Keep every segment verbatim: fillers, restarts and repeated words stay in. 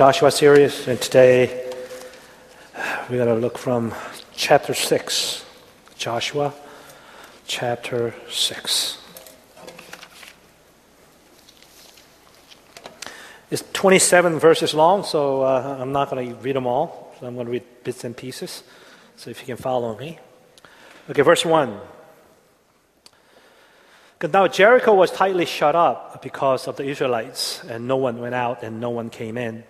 Joshua series, and today we're going to look from chapter six, Joshua chapter six. It's twenty-seven verses long, so uh, I'm not going to read them all, so I'm going to read bits and pieces, so if you can follow me. Okay, verse one. Now Jericho was tightly shut up because of the Israelites, and no one went out and no one came in.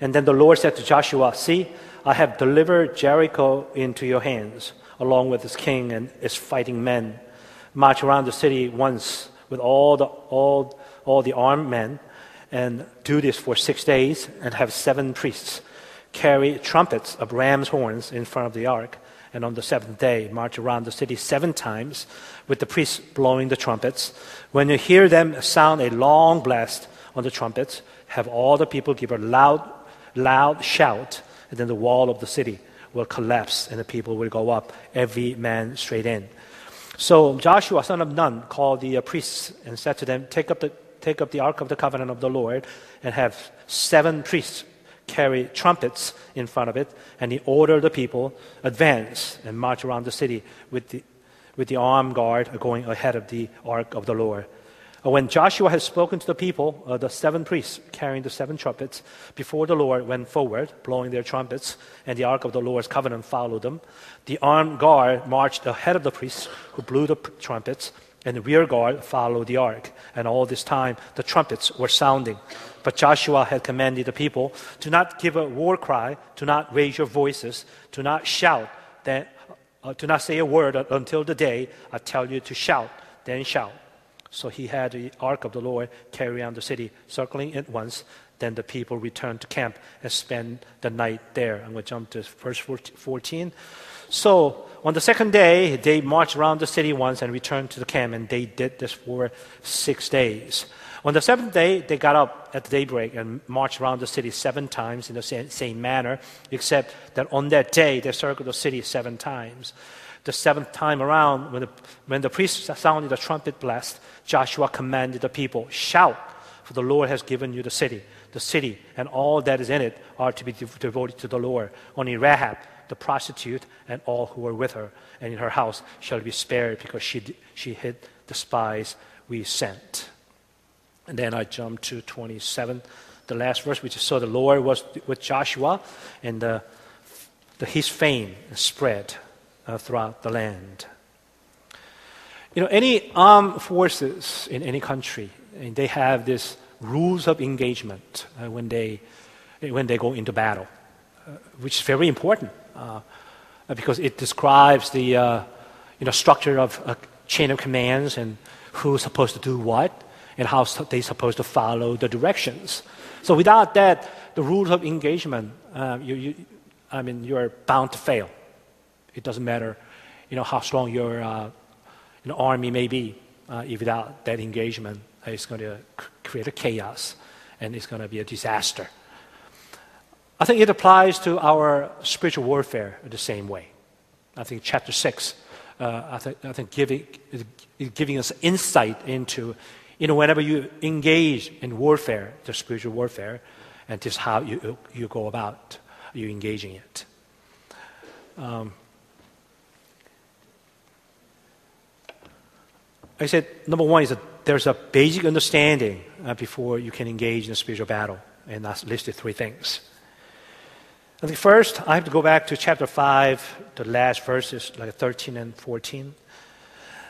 And then the Lord said to Joshua, "See, I have delivered Jericho into your hands, along with its king and its fighting men. March around the city once with all the, all, all the armed men, and do this for six days, and have seven priests carry trumpets of ram's horns in front of the ark. And on the seventh day, march around the city seven times with the priests blowing the trumpets. When you hear them sound a long blast on the trumpets, have all the people give a loud, loud shout, and then the wall of the city will collapse and the people will go up, every man straight in." So Joshua, son of Nun, called the priests and said to them, "Take up the, take up the Ark of the Covenant of the Lord and have seven priests carry trumpets in front of it," and he ordered the people, "Advance and march around the city with the, with the armed guard going ahead of the Ark of the Lord." When Joshua had spoken to the people, uh, the seven priests carrying the seven trumpets before the Lord went forward, blowing their trumpets, and the Ark of the Lord's covenant followed them. The armed guard marched ahead of the priests who blew the trumpets, and the rear guard followed the ark. And all this time, the trumpets were sounding. But Joshua had commanded the people, "Do not give a war cry, do not raise your voices, do not shout, then, uh, do not say a word until the day I tell you to shout, then shout." So he had the Ark of the Lord carry around the city, circling it once. Then the people returned to camp and spent the night there. I'm going to jump to verse fourteen. So on the second day, they marched around the city once and returned to the camp, and they did this for six days. On the seventh day, they got up at daybreak and marched around the city seven times in the same, same manner, except that on that day, they circled the city seven times. The seventh time around, when the, when the priests sounded the trumpet blast, Joshua commanded the people, "Shout, for the Lord has given you the city. The city and all that is in it are to be de- devoted to the Lord. Only Rahab, the prostitute, and all who were with her and in her house shall be spared, because she she hid the spies we sent." And then I jump to twenty-seven, the last verse, which is, "So the Lord was with Joshua, and the, the, his fame spread uh, throughout the land." You know, any armed forces in any country, and they have this rules of engagement uh, when they when they go into battle, uh, which is very important. Uh, because it describes the uh, you know structure of a chain of commands and who's supposed to do what and how they're supposed to follow the directions. So without that, the rules of engagement, uh, you, you, I mean, you're bound to fail. It doesn't matter, you know, how strong your uh, you know, army may be. Uh, if without that engagement, uh, it's going to create a chaos, and it's going to be a disaster. I think it applies to our spiritual warfare the same way. I think chapter six, uh, I, th- I think giving, is giving us insight into, you know, whenever you engage in warfare, the spiritual warfare, and just how you, you go about you engaging it. Um, I said, number one is that there's a basic understanding uh, before you can engage in a spiritual battle, and I listed three things. I think first, I have to go back to chapter five, the last verses, like thirteen and fourteen.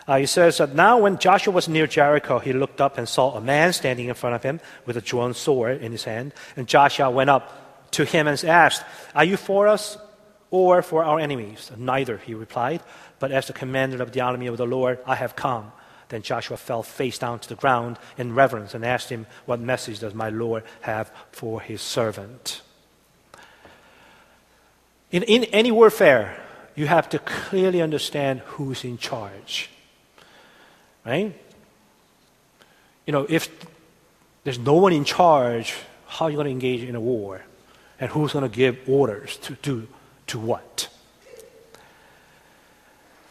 Uh, it says that, "Now when Joshua was near Jericho, he looked up and saw a man standing in front of him with a drawn sword in his hand. And Joshua went up to him and asked, 'Are you for us or for our enemies?' 'Neither,' he replied, 'but as the commander of the army of the Lord, I have come.' Then Joshua fell face down to the ground in reverence and asked him, 'What message does my Lord have for his servant?'" In, in any warfare, you have to clearly understand who's in charge, right? You know, if there's no one in charge, how are you going to engage in a war? And who's going to give orders to do to what?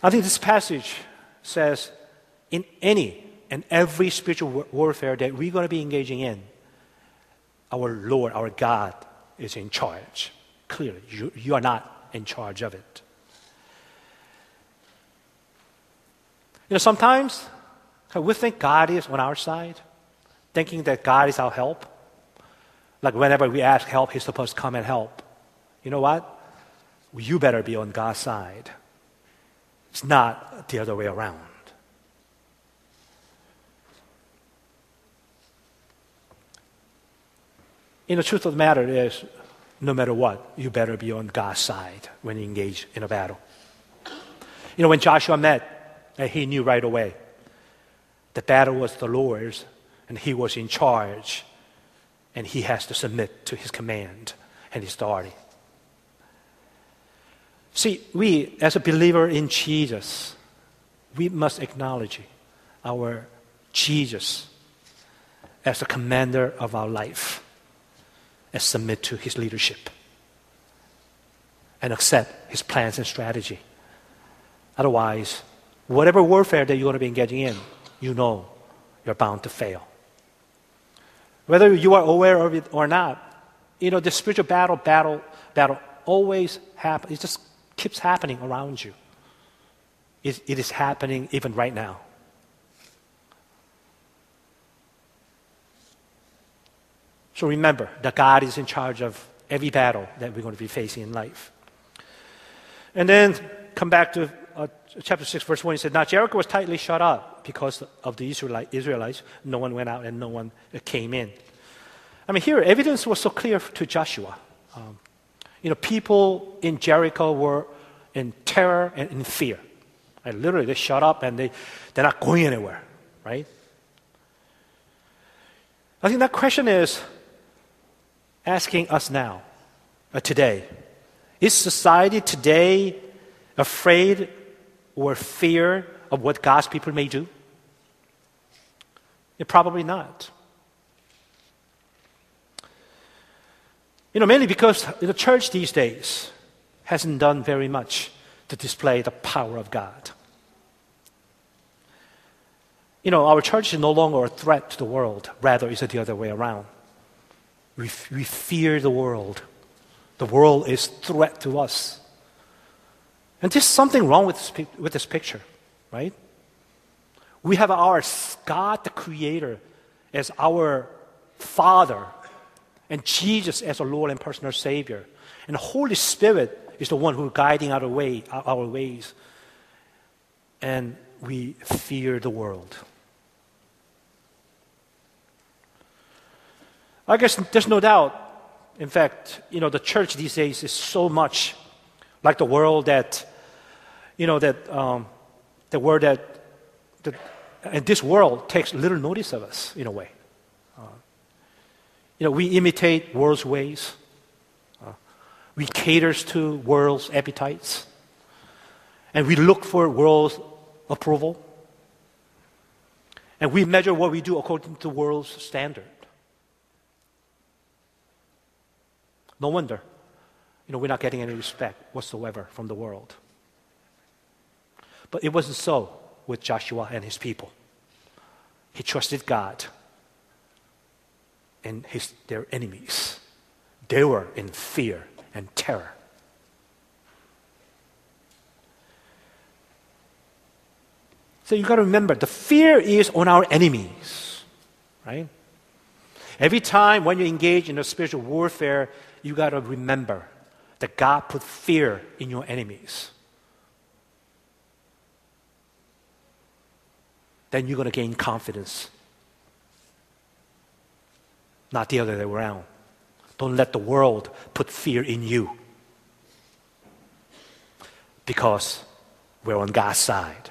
I think this passage says in any and every spiritual warfare that we're going to be engaging in, our Lord, our God, is in charge. Clearly, you, you are not in charge of it. You know, sometimes we think God is on our side, thinking that God is our help. Like whenever we ask help, He's supposed to come and help. You know what? You better be on God's side. It's not the other way around. And the truth of the matter is, no matter what, you better be on God's side when you engage in a battle. You know, when Joshua met, he knew right away the battle was the Lord's, and he was in charge, and he has to submit to his command and his authority. See, we, as a believer in Jesus, we must acknowledge our Jesus as the commander of our life and submit to his leadership and accept his plans and strategy. Otherwise, whatever warfare that you're going to be engaging in, you know you're bound to fail. Whether you are aware of it or not, you know, the spiritual battle, battle, battle always happens. It just keeps happening around you. It, it is happening even right now. So remember that God is in charge of every battle that we're going to be facing in life. And then come back to uh, chapter six, verse one. He said, now Jericho was tightly shut up because of the Israelites. No one went out and no one came in. I mean, here, evidence was so clear to Joshua. Um, you know, people in Jericho were in terror and in fear. And literally, they shut up and they, they're not going anywhere, right? I think that question is asking us now, uh, today. Is society today afraid or fear of what God's people may do? Yeah, probably not. You know, mainly because the church these days hasn't done very much to display the power of God. You know, our church is no longer a threat to the world. Rather, it's the other way around. We, we fear the world. The world is a threat to us. And there's something wrong with this, with this picture, right? We have our God, the Creator, as our Father, and Jesus as our Lord and personal Savior. And the Holy Spirit is the one who is guiding our, way, our ways. And we fear the world. I guess there's no doubt, in fact, you know, the church these days is so much like the world that, you know, that um, the word that, that, and this world takes little notice of us in a way. Uh, you know, we imitate world's ways. Uh, we cater to world's appetites. And we look for world's approval. And we measure what we do according to the world's standard. No wonder, you know, we're not getting any respect whatsoever from the world. But it wasn't so with Joshua and his people. He trusted God and his, their enemies. They were in fear and terror. So you've got to remember, the fear is on our enemies, right? Every time when you engage in a spiritual warfare, you got to remember that God put fear in your enemies. Then you're going to gain confidence. Not the other way around. Don't let the world put fear in you. Because we're on God's side.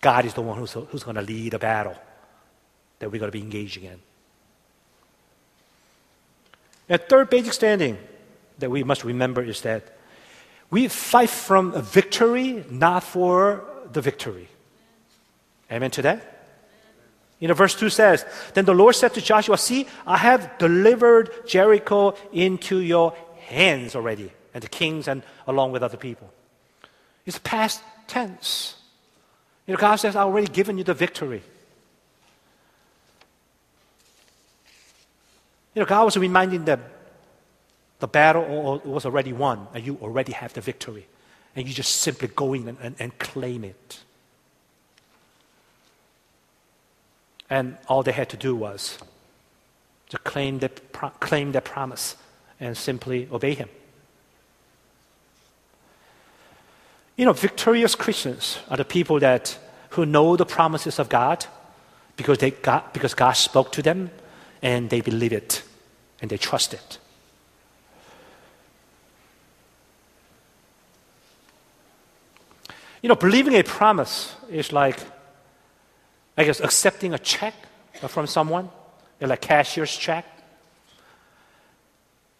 God is the one who's, who's going to lead a battle that we're going to be engaging in. The third basic standing that we must remember is that we fight from a victory, not for the victory. Amen to that? You know, verse two says, then the Lord said to Joshua, see, I have delivered Jericho into your hands already, and the kings and along with other people. It's past tense. You know, God says, I've already given you the victory. You know, God was reminding them The battle was already won, and you already have the victory. And you just simply go in and, and, and claim it. And all they had to do was to claim the, pro- claim the promise and simply obey him. You know, victorious Christians are the people that who know the promises of God because, they got, because God spoke to them and they believe it and they trust it. You know, believing a promise is like, I guess, accepting a check from someone, like a cashier's check.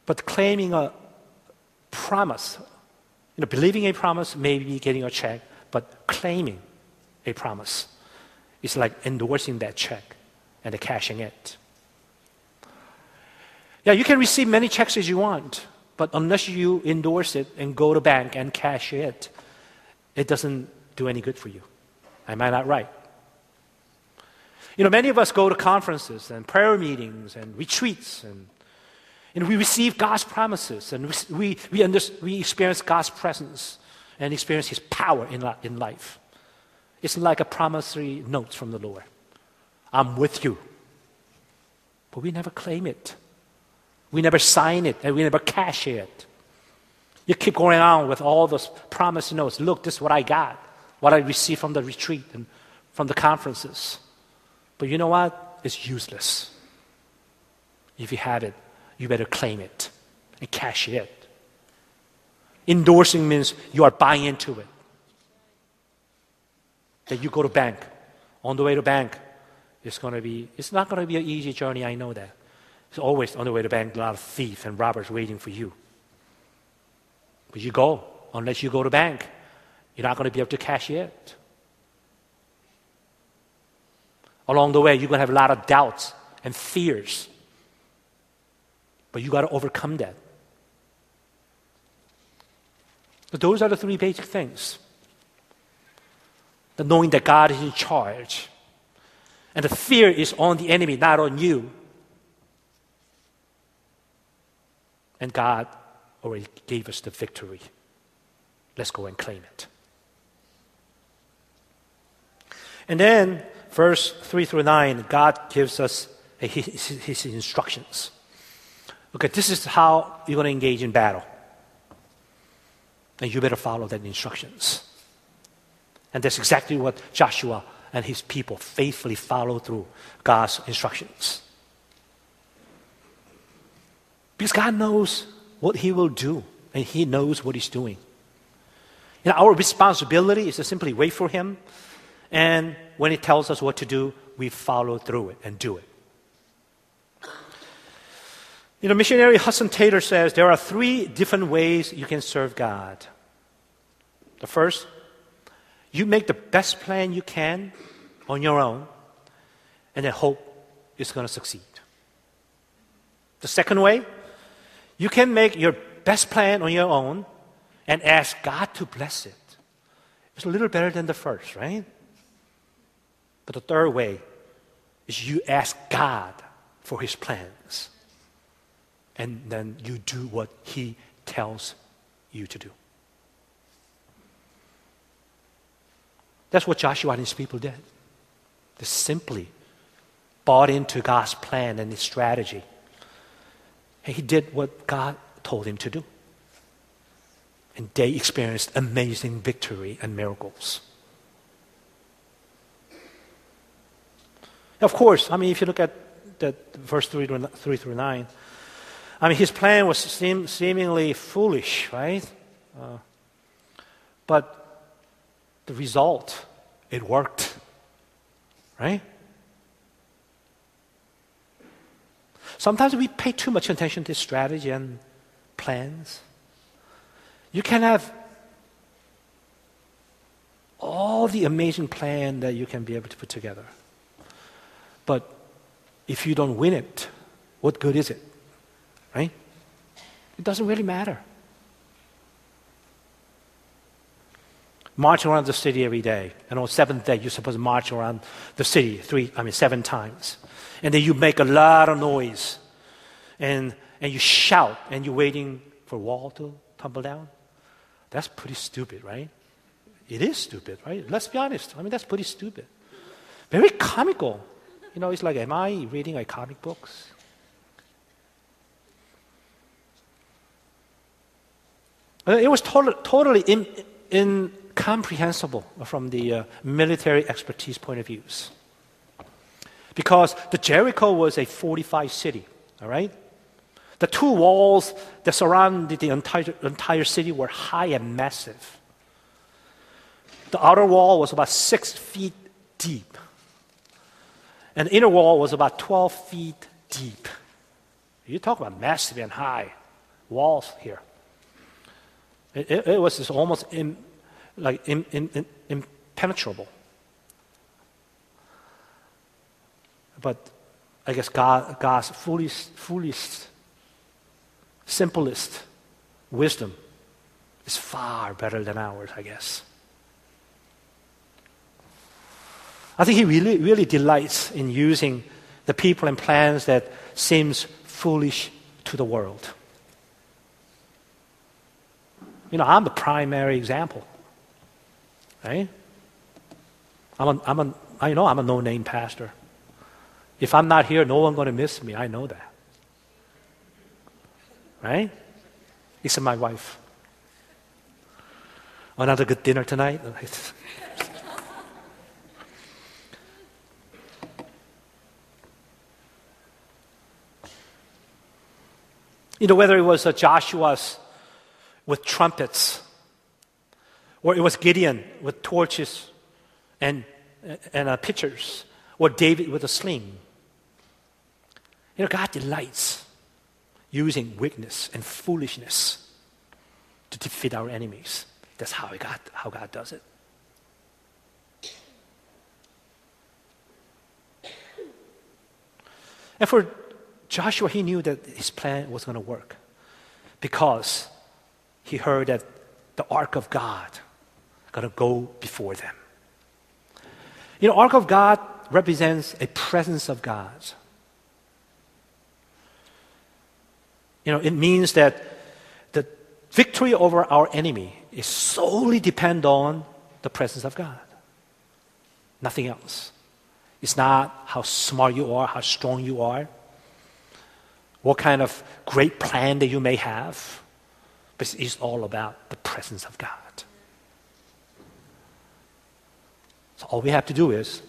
But claiming a promise, you know, believing a promise, maybe getting a check, but claiming a promise is like endorsing that check and cashing it. Yeah, you can receive many checks as you want, but unless you endorse it and go to bank and cash it, it doesn't do any good for you. Am I not right? You know, many of us go to conferences and prayer meetings and retreats, and, and we receive God's promises, and we, we, under, we experience God's presence and experience His power in, in life. It's like a promissory note from the Lord. I'm with you. But we never claim it. We never sign it, and we never cash it. You keep going on with all those promise notes. Look, this is what I got, what I received from the retreat and from the conferences. But you know what? It's useless. If you have it, you better claim it and cash it. Endorsing means you are buying into it. That you go to bank. On the way to bank, it's going to be, it's not going to be an easy journey, I know that. It's always on the way to bank, a lot of thieves and robbers waiting for you. But you go, unless you go to bank, you're not going to be able to cash it. Along the way, you're going to have a lot of doubts and fears. But you got to overcome that. But those are the three basic things. The knowing that God is in charge. And the fear is on the enemy, not on you. And God already gave us the victory. Let's go and claim it. And then, verse three through nine, God gives us his, his instructions. Okay, this is how you're going to engage in battle. And you better follow that instructions. And that's exactly what Joshua and his people faithfully follow through God's instructions. Because God knows what he will do, and he knows what he's doing. You know, our responsibility is to simply wait for him, and when he tells us what to do, we follow through it and do it. You know, missionary Hudson Taylor says there are three different ways you can serve God. The first, you make the best plan you can on your own, and then hope it's going to succeed. The second way, you can make your best plan on your own and ask God to bless it. It's a little better than the first, right? But the third way is you ask God for his plans. And then you do what he tells you to do. That's what Joshua and his people did. They simply bought into God's plan and his strategy. And he did what God told him to do. And they experienced amazing victory and miracles. Of course, I mean, if you look at that verse three through nine, I mean, his plan was seem, seemingly foolish, right? Uh, but the result, it worked, right? Sometimes we pay too much attention to strategy and plans. You can have all the amazing plan that you can be able to put together. But if you don't win it, what good is it? Right? It doesn't really matter. March around the city every day. And on the seventh day, you're supposed to march around the city three, I mean, seven times. And then you make a lot of noise. And and you shout and you're waiting for a wall to tumble down? That's pretty stupid, right? It is stupid, right? Let's be honest. I mean, that's pretty stupid. Very comical. You know, it's like, am I reading like comic books? It was to- totally in- incomprehensible from the uh, military expertise point of views. Because the Jericho was a fortified city, all right? The two walls that surrounded the entire, entire city were high and massive. The outer wall was about six feet deep. And the inner wall was about twelve feet deep. You talk about massive and high walls here. It, it, it was almost in, like in, in, in, impenetrable. But I guess God, God's foolish, foolish, simplest wisdom is far better than ours, I guess. I think he really, really delights in using the people and plans that seems foolish to the world. You know, I'm the primary example, right? I'm a, I'm a, I know I'm a no-name pastor. If I'm not here, no one's going to miss me. I know that, right? Except my wife. Another good dinner tonight. You know, whether it was uh, Joshua's with trumpets, or it was Gideon with torches and and uh, pitchers, or David with a sling. You know, God delights using weakness and foolishness to defeat our enemies. That's how God how God does it. And for Joshua, he knew that his plan was going to work because he heard that the Ark of God is going to go before them. You know, Ark of God represents a presence of God. You know, it means that the victory over our enemy is solely dependent on the presence of God. Nothing else. It's not how smart you are, how strong you are, what kind of great plan that you may have, but it's all about the presence of God. So all we have to do is,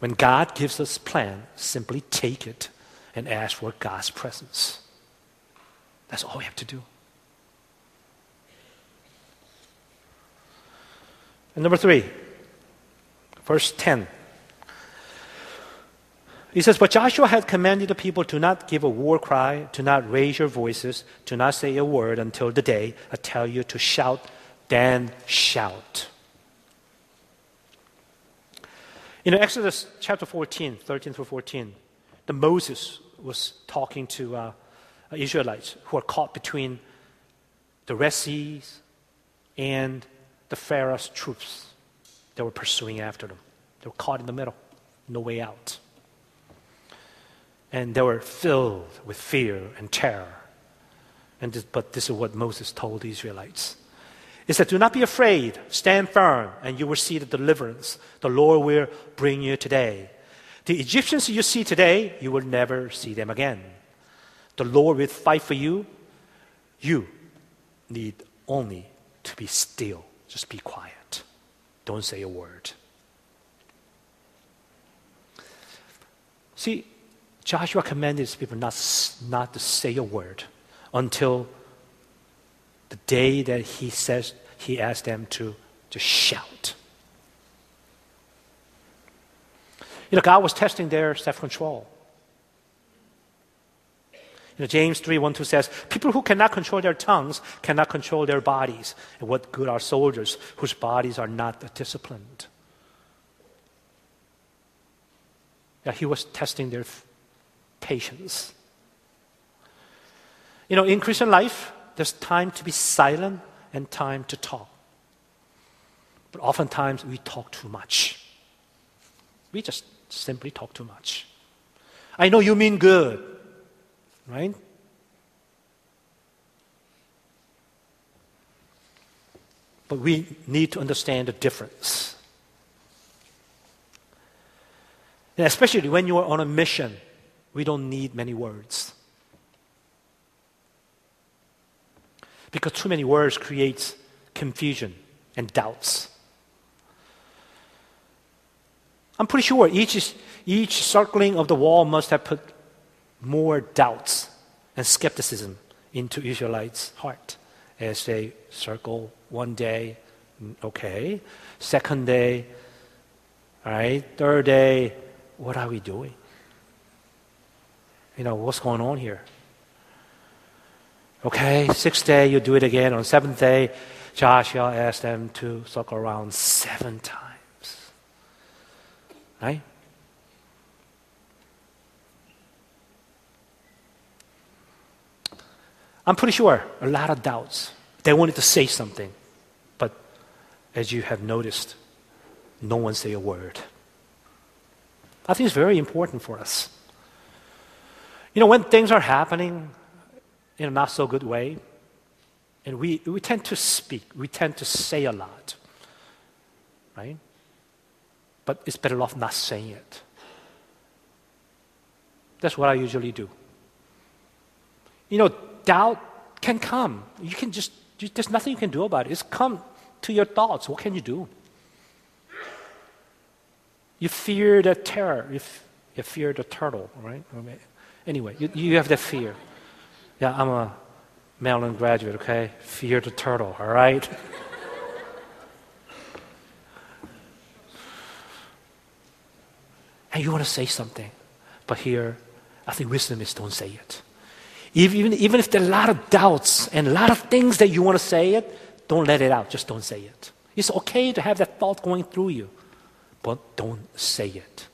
when God gives us a plan, simply take it and ask for God's presence. That's all we have to do. And number three, verse ten. He says, but Joshua had commanded the people, do not give a war cry, do not raise your voices, do not say a word until the day I tell you to shout, then shout. In Exodus chapter fourteen, thirteen through fourteen, the Moses was talking to uh, Israelites who are caught between the Red Sea and the Pharaoh's troops that were pursuing after them. They were caught in the middle, no way out. And they were filled with fear and terror. And this, but this is what Moses told the Israelites. He said, do not be afraid, stand firm, and you will see the deliverance. The Lord will bring you today. The Egyptians you see today, you will never see them again. The Lord will fight for you. You need only to be still. Just be quiet. Don't say a word. See, Joshua commanded his people not, not to say a word until the day that he says he asked them to, to shout. You know, God was testing their self-control. You know, James three, one, two says, people who cannot control their tongues cannot control their bodies. And what good are soldiers whose bodies are not disciplined? Yeah, he was testing their patience. You know, in Christian life, there's time to be silent and time to talk. But oftentimes we talk too much. We just simply talk too much. I know you mean good, right? But we need to understand the difference. And especially when you are on a mission, we don't need many words. Because too many words creates confusion and doubts. I'm pretty sure each, each circling of the wall must have put more doubts and skepticism into Israelites' heart as they circle one day, okay, second day, all right, third day, what are we doing? You know, what's going on here? Okay, sixth day, you do it again. On seventh day, Joshua asked them to circle around seven times. Right? I'm pretty sure a lot of doubts. They wanted to say something, but as you have noticed, no one say a word. I think it's very important for us. You know, when things are happening in a not so good way, and we, we tend to speak, we tend to say a lot, right? But it's better off not saying it. That's what I usually do. You know, doubt can come. You can just, you, there's nothing you can do about it. It's come to your thoughts. What can you do? You fear the terror. You, f- you fear the turtle, right? Anyway, you, you have that fear. Yeah, I'm a Maryland graduate, okay? Fear the turtle, all right? And you want to say something. But here, I think wisdom is don't say it. Even, even if there are a lot of doubts and a lot of things that you want to say it, don't let it out. Just don't say it. It's okay to have that thought going through you. But don't say it.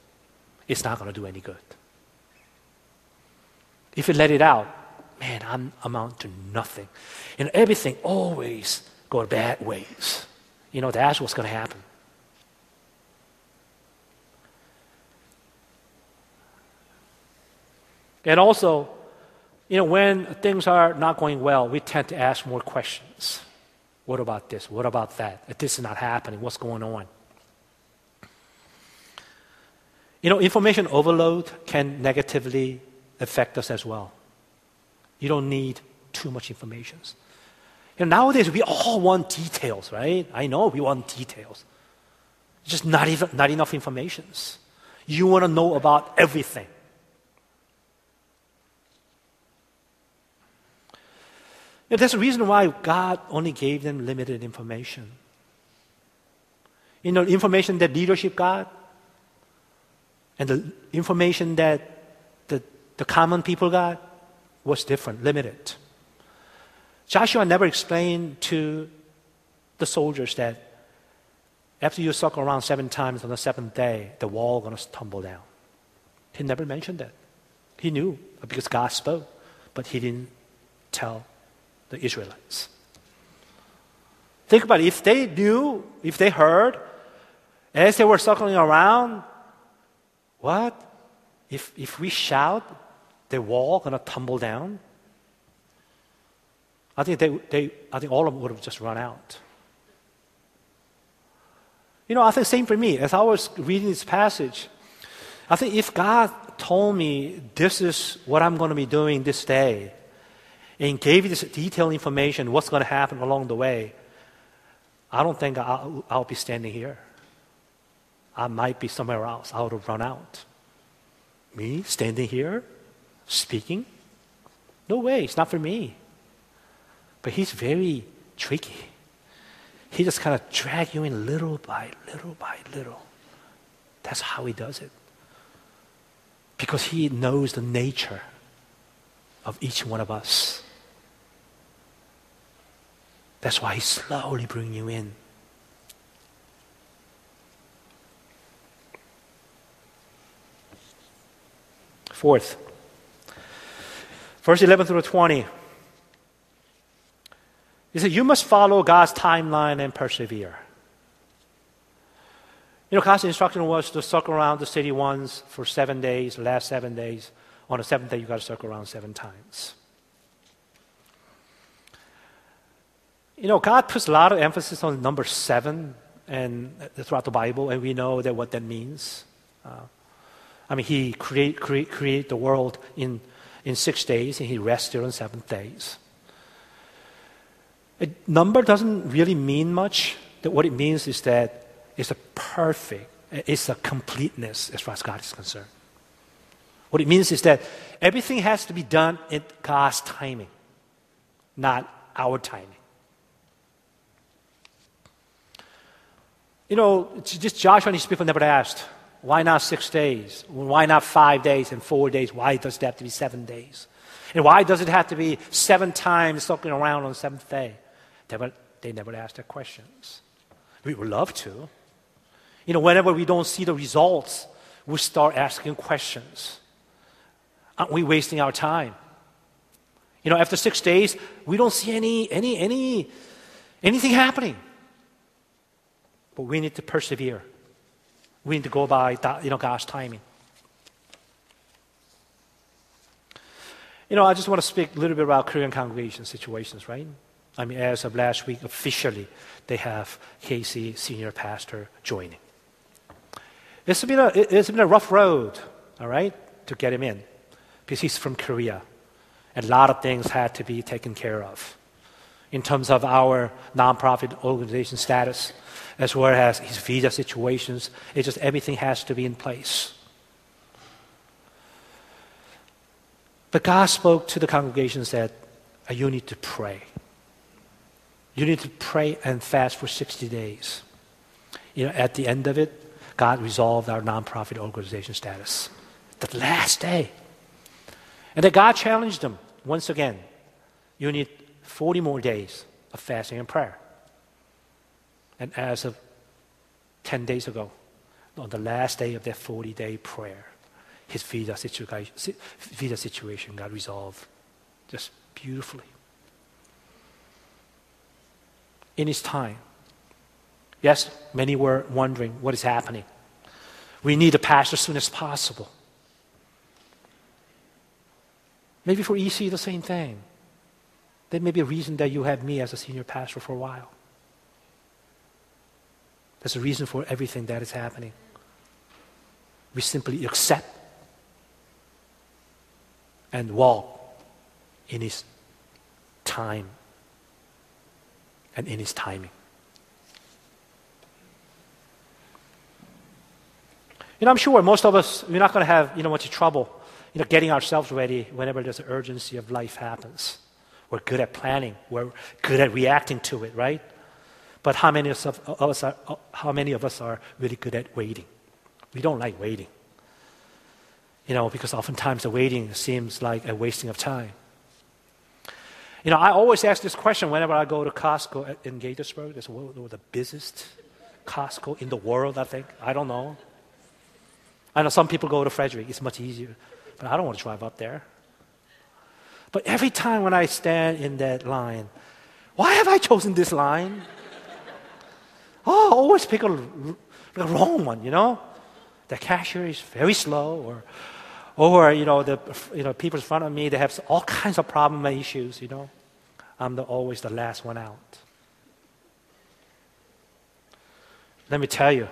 It's not going to do any good. If you let it out, man, I'm amount to nothing. And everything always goes bad ways. You know, that's what's going to happen. And also, you know, when things are not going well, we tend to ask more questions. What about this? What about that? This is not happening. What's going on? You know, information overload can negatively affect us as well. You don't need too much information. You know, nowadays, we all want details, right? I know we want details. Just not, even, not enough information. You want to know about everything. You know, there's a reason why God only gave them limited information. You know, information that leadership got, and the information that the, the common people got was different, limited. Joshua never explained to the soldiers that after you circle around seven times on the seventh day, the wall is going to tumble down. He never mentioned that. He knew because God spoke, but he didn't tell the Israelites. Think about it. If they knew, if they heard, as they were circling around, what? If, if we shout, the wall going to tumble down? I think, they, they, I think all of them would have just run out. You know, I think same for me. As I was reading this passage, I think if God told me this is what I'm going to be doing this day and gave me this detailed information, what's going to happen along the way, I don't think I'll, I'll be standing here. I might be somewhere else. I would have run out. Me standing here, speaking? No way, it's not for me. But he's very tricky. He just kind of drags you in little by little by little. That's how he does it. Because he knows the nature of each one of us. That's why he slowly brings you in. Fourth, verse eleven through twenty. He said, you must follow God's timeline and persevere. You know, God's instruction was to circle around the city once for seven days, the last seven days. On the seventh day, you've got to circle around seven times. You know, God puts a lot of emphasis on number seven and throughout the Bible, and we know that what that means. Uh, I mean, He create, create, created the world in, in six days, and He rested on seven days. It, number doesn't really mean much. That what it means is that it's a perfect, it's a completeness as far as God is concerned. What it means is that everything has to be done in God's timing, not our timing. You know, just Joshua and his people never asked, why not six days? Why not five days and four days? Why does it have to be seven days? And why does it have to be seven times circling around on the seventh day? They never, they never asked that questions. We would love to. You know, whenever we don't see the results, we start asking questions. Aren't we wasting our time? You know, after six days, we don't see any, any, any, anything happening. But we need to persevere. We need to go by, you know, God's timing. You know, I just want to speak a little bit about Korean congregation situations, right? I mean, as of last week, officially, they have Casey, senior pastor, joining. It's been a, it's been a rough road, all right, to get him in, because he's from Korea. And a lot of things had to be taken care of in terms of our nonprofit organization status, as well as his visa situations. It's just everything has to be in place. But God spoke to the congregation and said, you need to pray. You need to pray and fast for sixty days. You know, at the end of it, God resolved our nonprofit organization status. The last day. And then God challenged them once again. You need forty more days of fasting and prayer. And as of ten days ago, on the last day of that forty-day prayer, his visa situa- visa situation got resolved just beautifully. In his time. Yes, many were wondering what is happening. We need a pastor as soon as possible. Maybe for E C, the same thing. There may be a reason that you have me as a senior pastor for a while. There's a reason for everything that is happening. We simply accept and walk in His time and in His timing. You know, I'm sure most of us, we're not going to have, you know, much trouble, you know, getting ourselves ready whenever there's an urgency of life happens. We're good at planning. We're good at reacting to it, right? But how many of us are, how many of us are really good at waiting? We don't like waiting. You know, because oftentimes the waiting seems like a wasting of time. You know, I always ask this question whenever I go to Costco in Gaithersburg. It's one of the busiest Costco in the world, I think. I don't know. I know some people go to Frederick. It's much easier. But I don't want to drive up there. But every time when I stand in that line, why have I chosen this line? Oh, I always pick a, a wrong one, you know? The cashier is very slow, or, or you know, the you know, people in front of me, they have all kinds of problems and issues, you know? I'm the, always the last one out. Let me tell you,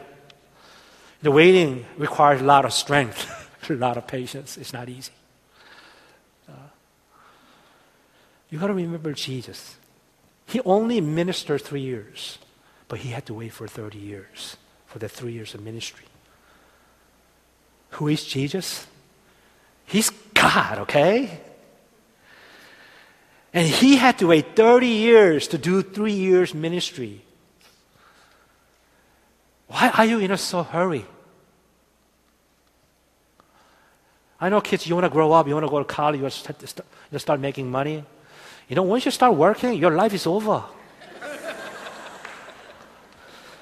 the waiting requires a lot of strength. A lot of patience. It's not easy. Uh, you got to remember Jesus. He only ministered three years, but he had to wait for thirty years, for the three years of ministry. Who is Jesus? He's God, okay? And he had to wait thirty years to do three years ministry. Why are you in a so hurry? I know, kids, you want to grow up, you want to go to college, you want to start, you start making money. You know, once you start working, your life is over.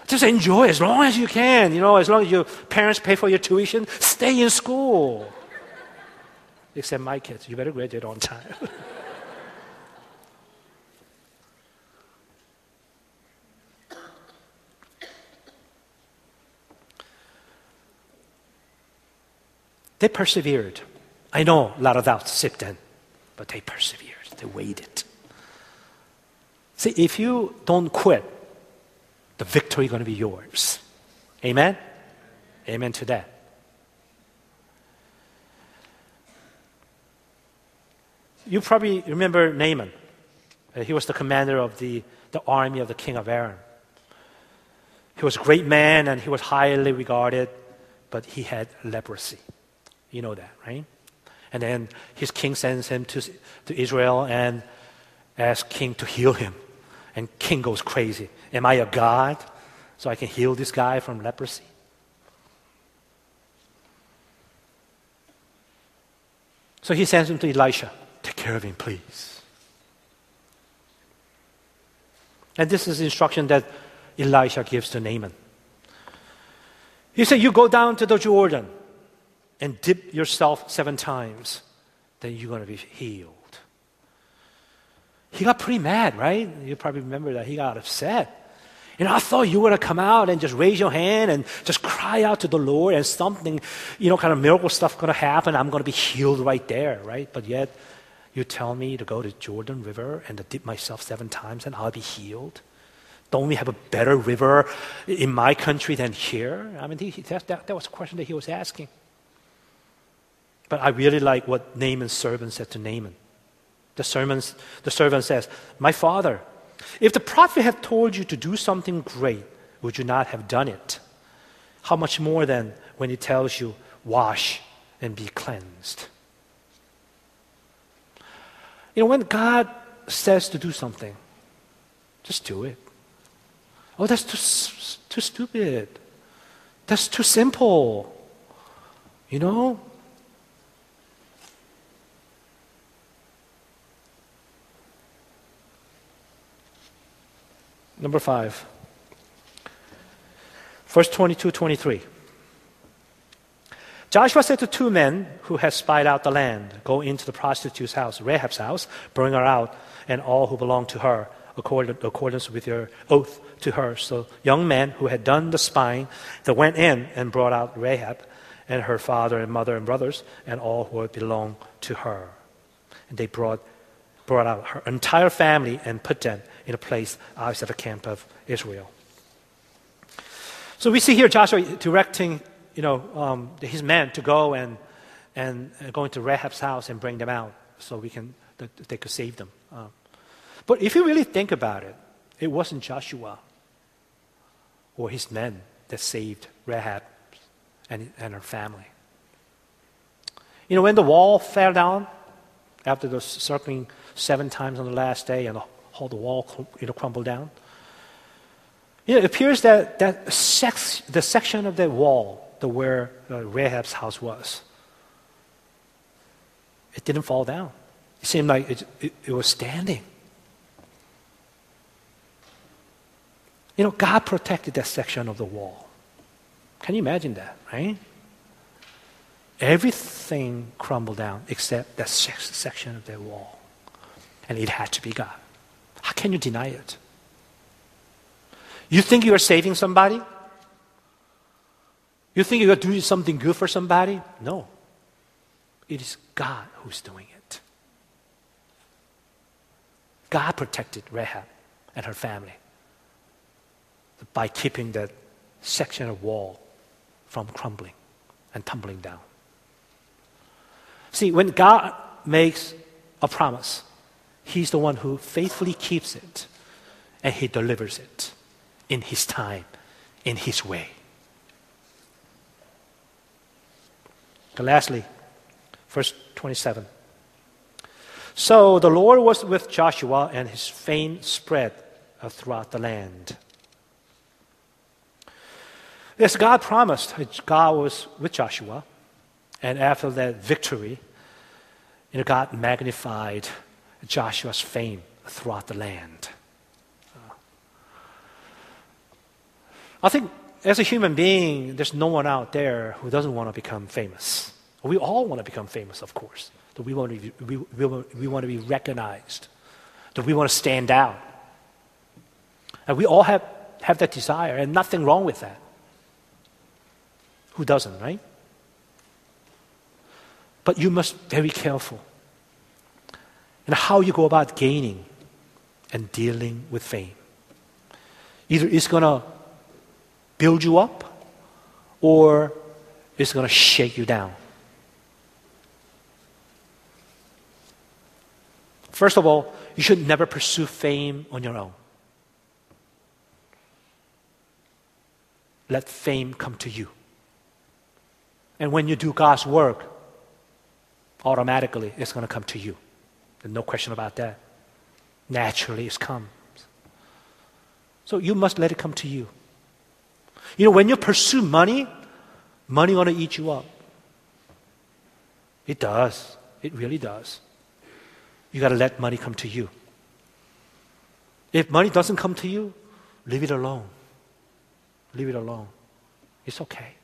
Just enjoy as long as you can. You know, as long as your parents pay for your tuition, stay in school. Except my kids, you better graduate on time. They persevered. I know a lot of doubts sit in, but they persevered. They waited. See, if you don't quit, the victory is going to be yours. Amen? Amen to that. You probably remember Naaman. He was the commander of the, the army of the king of Aram. He was a great man and he was highly regarded, but he had leprosy. You know that, right? And then his king sends him to, to Israel and asks king to heal him. And king goes crazy. Am I a god so I can heal this guy from leprosy? So he sends him to Elisha. Take care of him, please. And this is the instruction that Elisha gives to Naaman. He said, you go down to the Jordan and dip yourself seven times, then you're going to be healed. He got pretty mad, right? You probably remember that. He got upset. You know, I thought you were going to come out and just raise your hand and just cry out to the Lord and something, you know, kind of miracle stuff going to happen. I'm going to be healed right there, right? But yet, you tell me to go to Jordan River and to dip myself seven times and I'll be healed? Don't we have a better river in my country than here? I mean, he, that, that, that was a question that he was asking. But I really like what Naaman's servant said to Naaman. The, sermons, the servant says, my father, if the prophet had told you to do something great, would you not have done it? How much more then when he tells you, wash and be cleansed? You know, when God says to do something, just do it. Oh, that's too, too stupid. That's too simple. You know? Number five. Verse twenty-two, twenty-three. Joshua said to two men who had spied out the land, go into the prostitute's house, Rahab's house, bring her out, and all who belong to her, according in accordance with your oath to her. So young men who had done the spying, they went in and brought out Rahab and her father and mother and brothers, and all who had belonged to her. And they brought brought out her entire family and put them in a place outside the camp of Israel. So we see here Joshua directing, you know, um, his men to go and and go into Rahab's house and bring them out so we can that they could save them. Um, but if you really think about it, it wasn't Joshua or his men that saved Rahab and and her family. You know, when the wall fell down after the circling seven times on the last day and all the wall, you know, crumbled down. You know, it appears that, that sex, the section of that wall the where uh, Rahab's house was, it didn't fall down. It seemed like it, it, it was standing. You know, God protected that section of the wall. Can you imagine that, right? Everything crumbled down except that section of that wall. And it had to be God. How can you deny it? You think you are saving somebody? You think you are doing something good for somebody? No. It is God who's doing it. God protected Rahab and her family by keeping that section of wall from crumbling and tumbling down. See, when God makes a promise, He's the one who faithfully keeps it, and He delivers it in His time, in His way. And lastly, verse twenty-seven. So the Lord was with Joshua, and his fame spread throughout the land. Yes, God promised God was with Joshua, and after that victory, you know, God magnified Joshua's fame throughout the land. I think as a human being, there's no one out there who doesn't want to become famous. We all want to become famous, of course. That we want to be, we, we, we want to be recognized. That we want to stand out. And we all have, have that desire, and nothing wrong with that. Who doesn't, right? But you must be very careful in how you go about gaining and dealing with fame. Either it's going to build you up or it's going to shake you down. First of all, you should never pursue fame on your own. Let fame come to you. And when you do God's work, automatically it's going to come to you. There's no question about that. Naturally it comes. So you must let it come to you. You know, when you pursue money, money going to eat you up. It does. It really does. You got to let money come to you. If money doesn't come to you, leave it alone. Leave it alone. It's okay.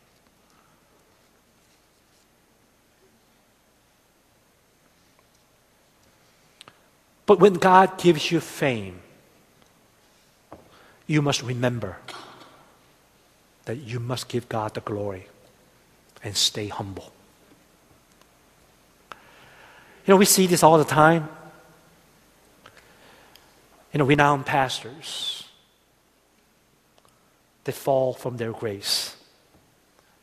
But when God gives you fame, you must remember that you must give God the glory and stay humble. You know, we see this all the time. You know, renowned pastors, they fall from their grace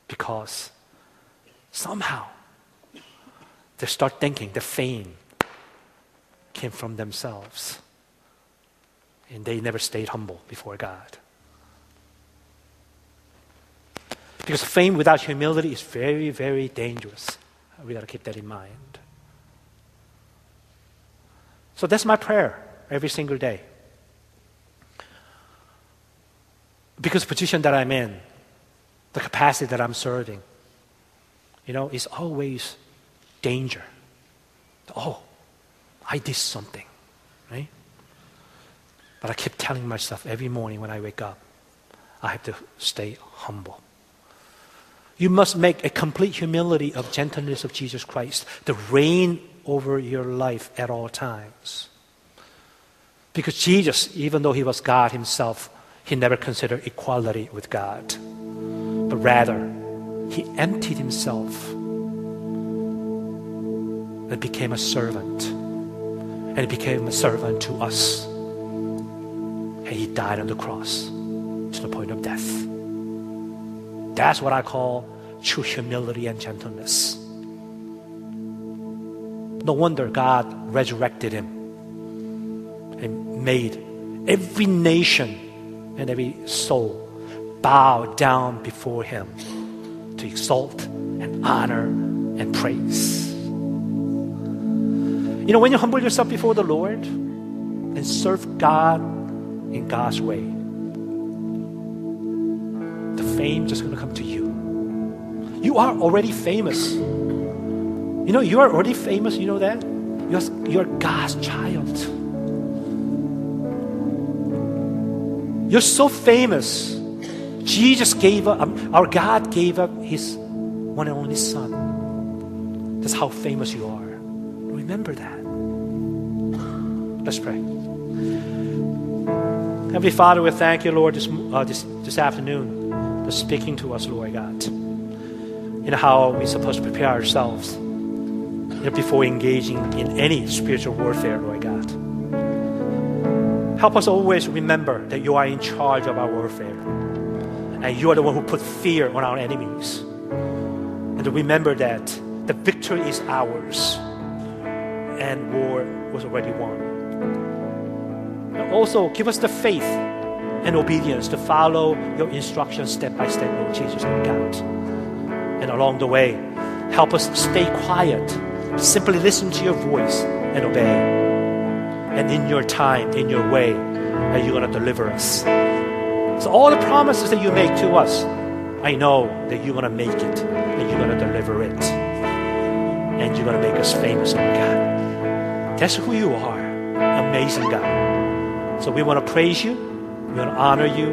because somehow they start thinking the fame came from themselves and they never stayed humble before God. Because fame without humility is very, very dangerous. We got to keep that in mind. So that's my prayer every single day. Because the position that I'm in, the capacity that I'm serving, you know, is always danger. Oh, I did something, right? But I keep telling myself every morning when I wake up, I have to stay humble. You must make a complete humility of gentleness of Jesus Christ, the reign over your life at all times. Because Jesus, even though he was God himself, he never considered equality with God. But rather, he emptied himself and became a servant. And he became a servant to us. And he died on the cross to the point of death. That's what I call true humility and gentleness. No wonder God resurrected him and made every nation and every soul bow down before him to exalt and honor and praise. You know, when you humble yourself before the Lord and serve God in God's way, the fame is going to come to you. You are already famous. You know, you are already famous, you know that? You're, you're God's child. You're so famous. Jesus gave up, um, our God gave up his one and only son. That's how famous you are. Remember that. Let's pray. Heavenly Father, we thank you, Lord, this, uh, this, this afternoon for speaking to us, Lord God. You know, how we're supposed to prepare ourselves before engaging in any spiritual warfare, Lord God. Help us always remember that you are in charge of our warfare. And you are the one who put fear on our enemies. And to remember that the victory is ours. And war was already won. And also, give us the faith and obedience to follow your instructions step by step, Lord Jesus, Lord God. And along the way, help us stay quiet. Simply listen to your voice and obey. And in your time, in your way, that you're going to deliver us. So all the promises that you make to us, I know that you're going to make it, and you're going to deliver it. And you're going to make us famous, Lord God. That's who you are. Amazing God. So we want to praise you. We want to honor you.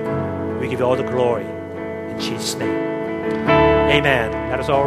We give you all the glory. In Jesus' name. Amen. That is all.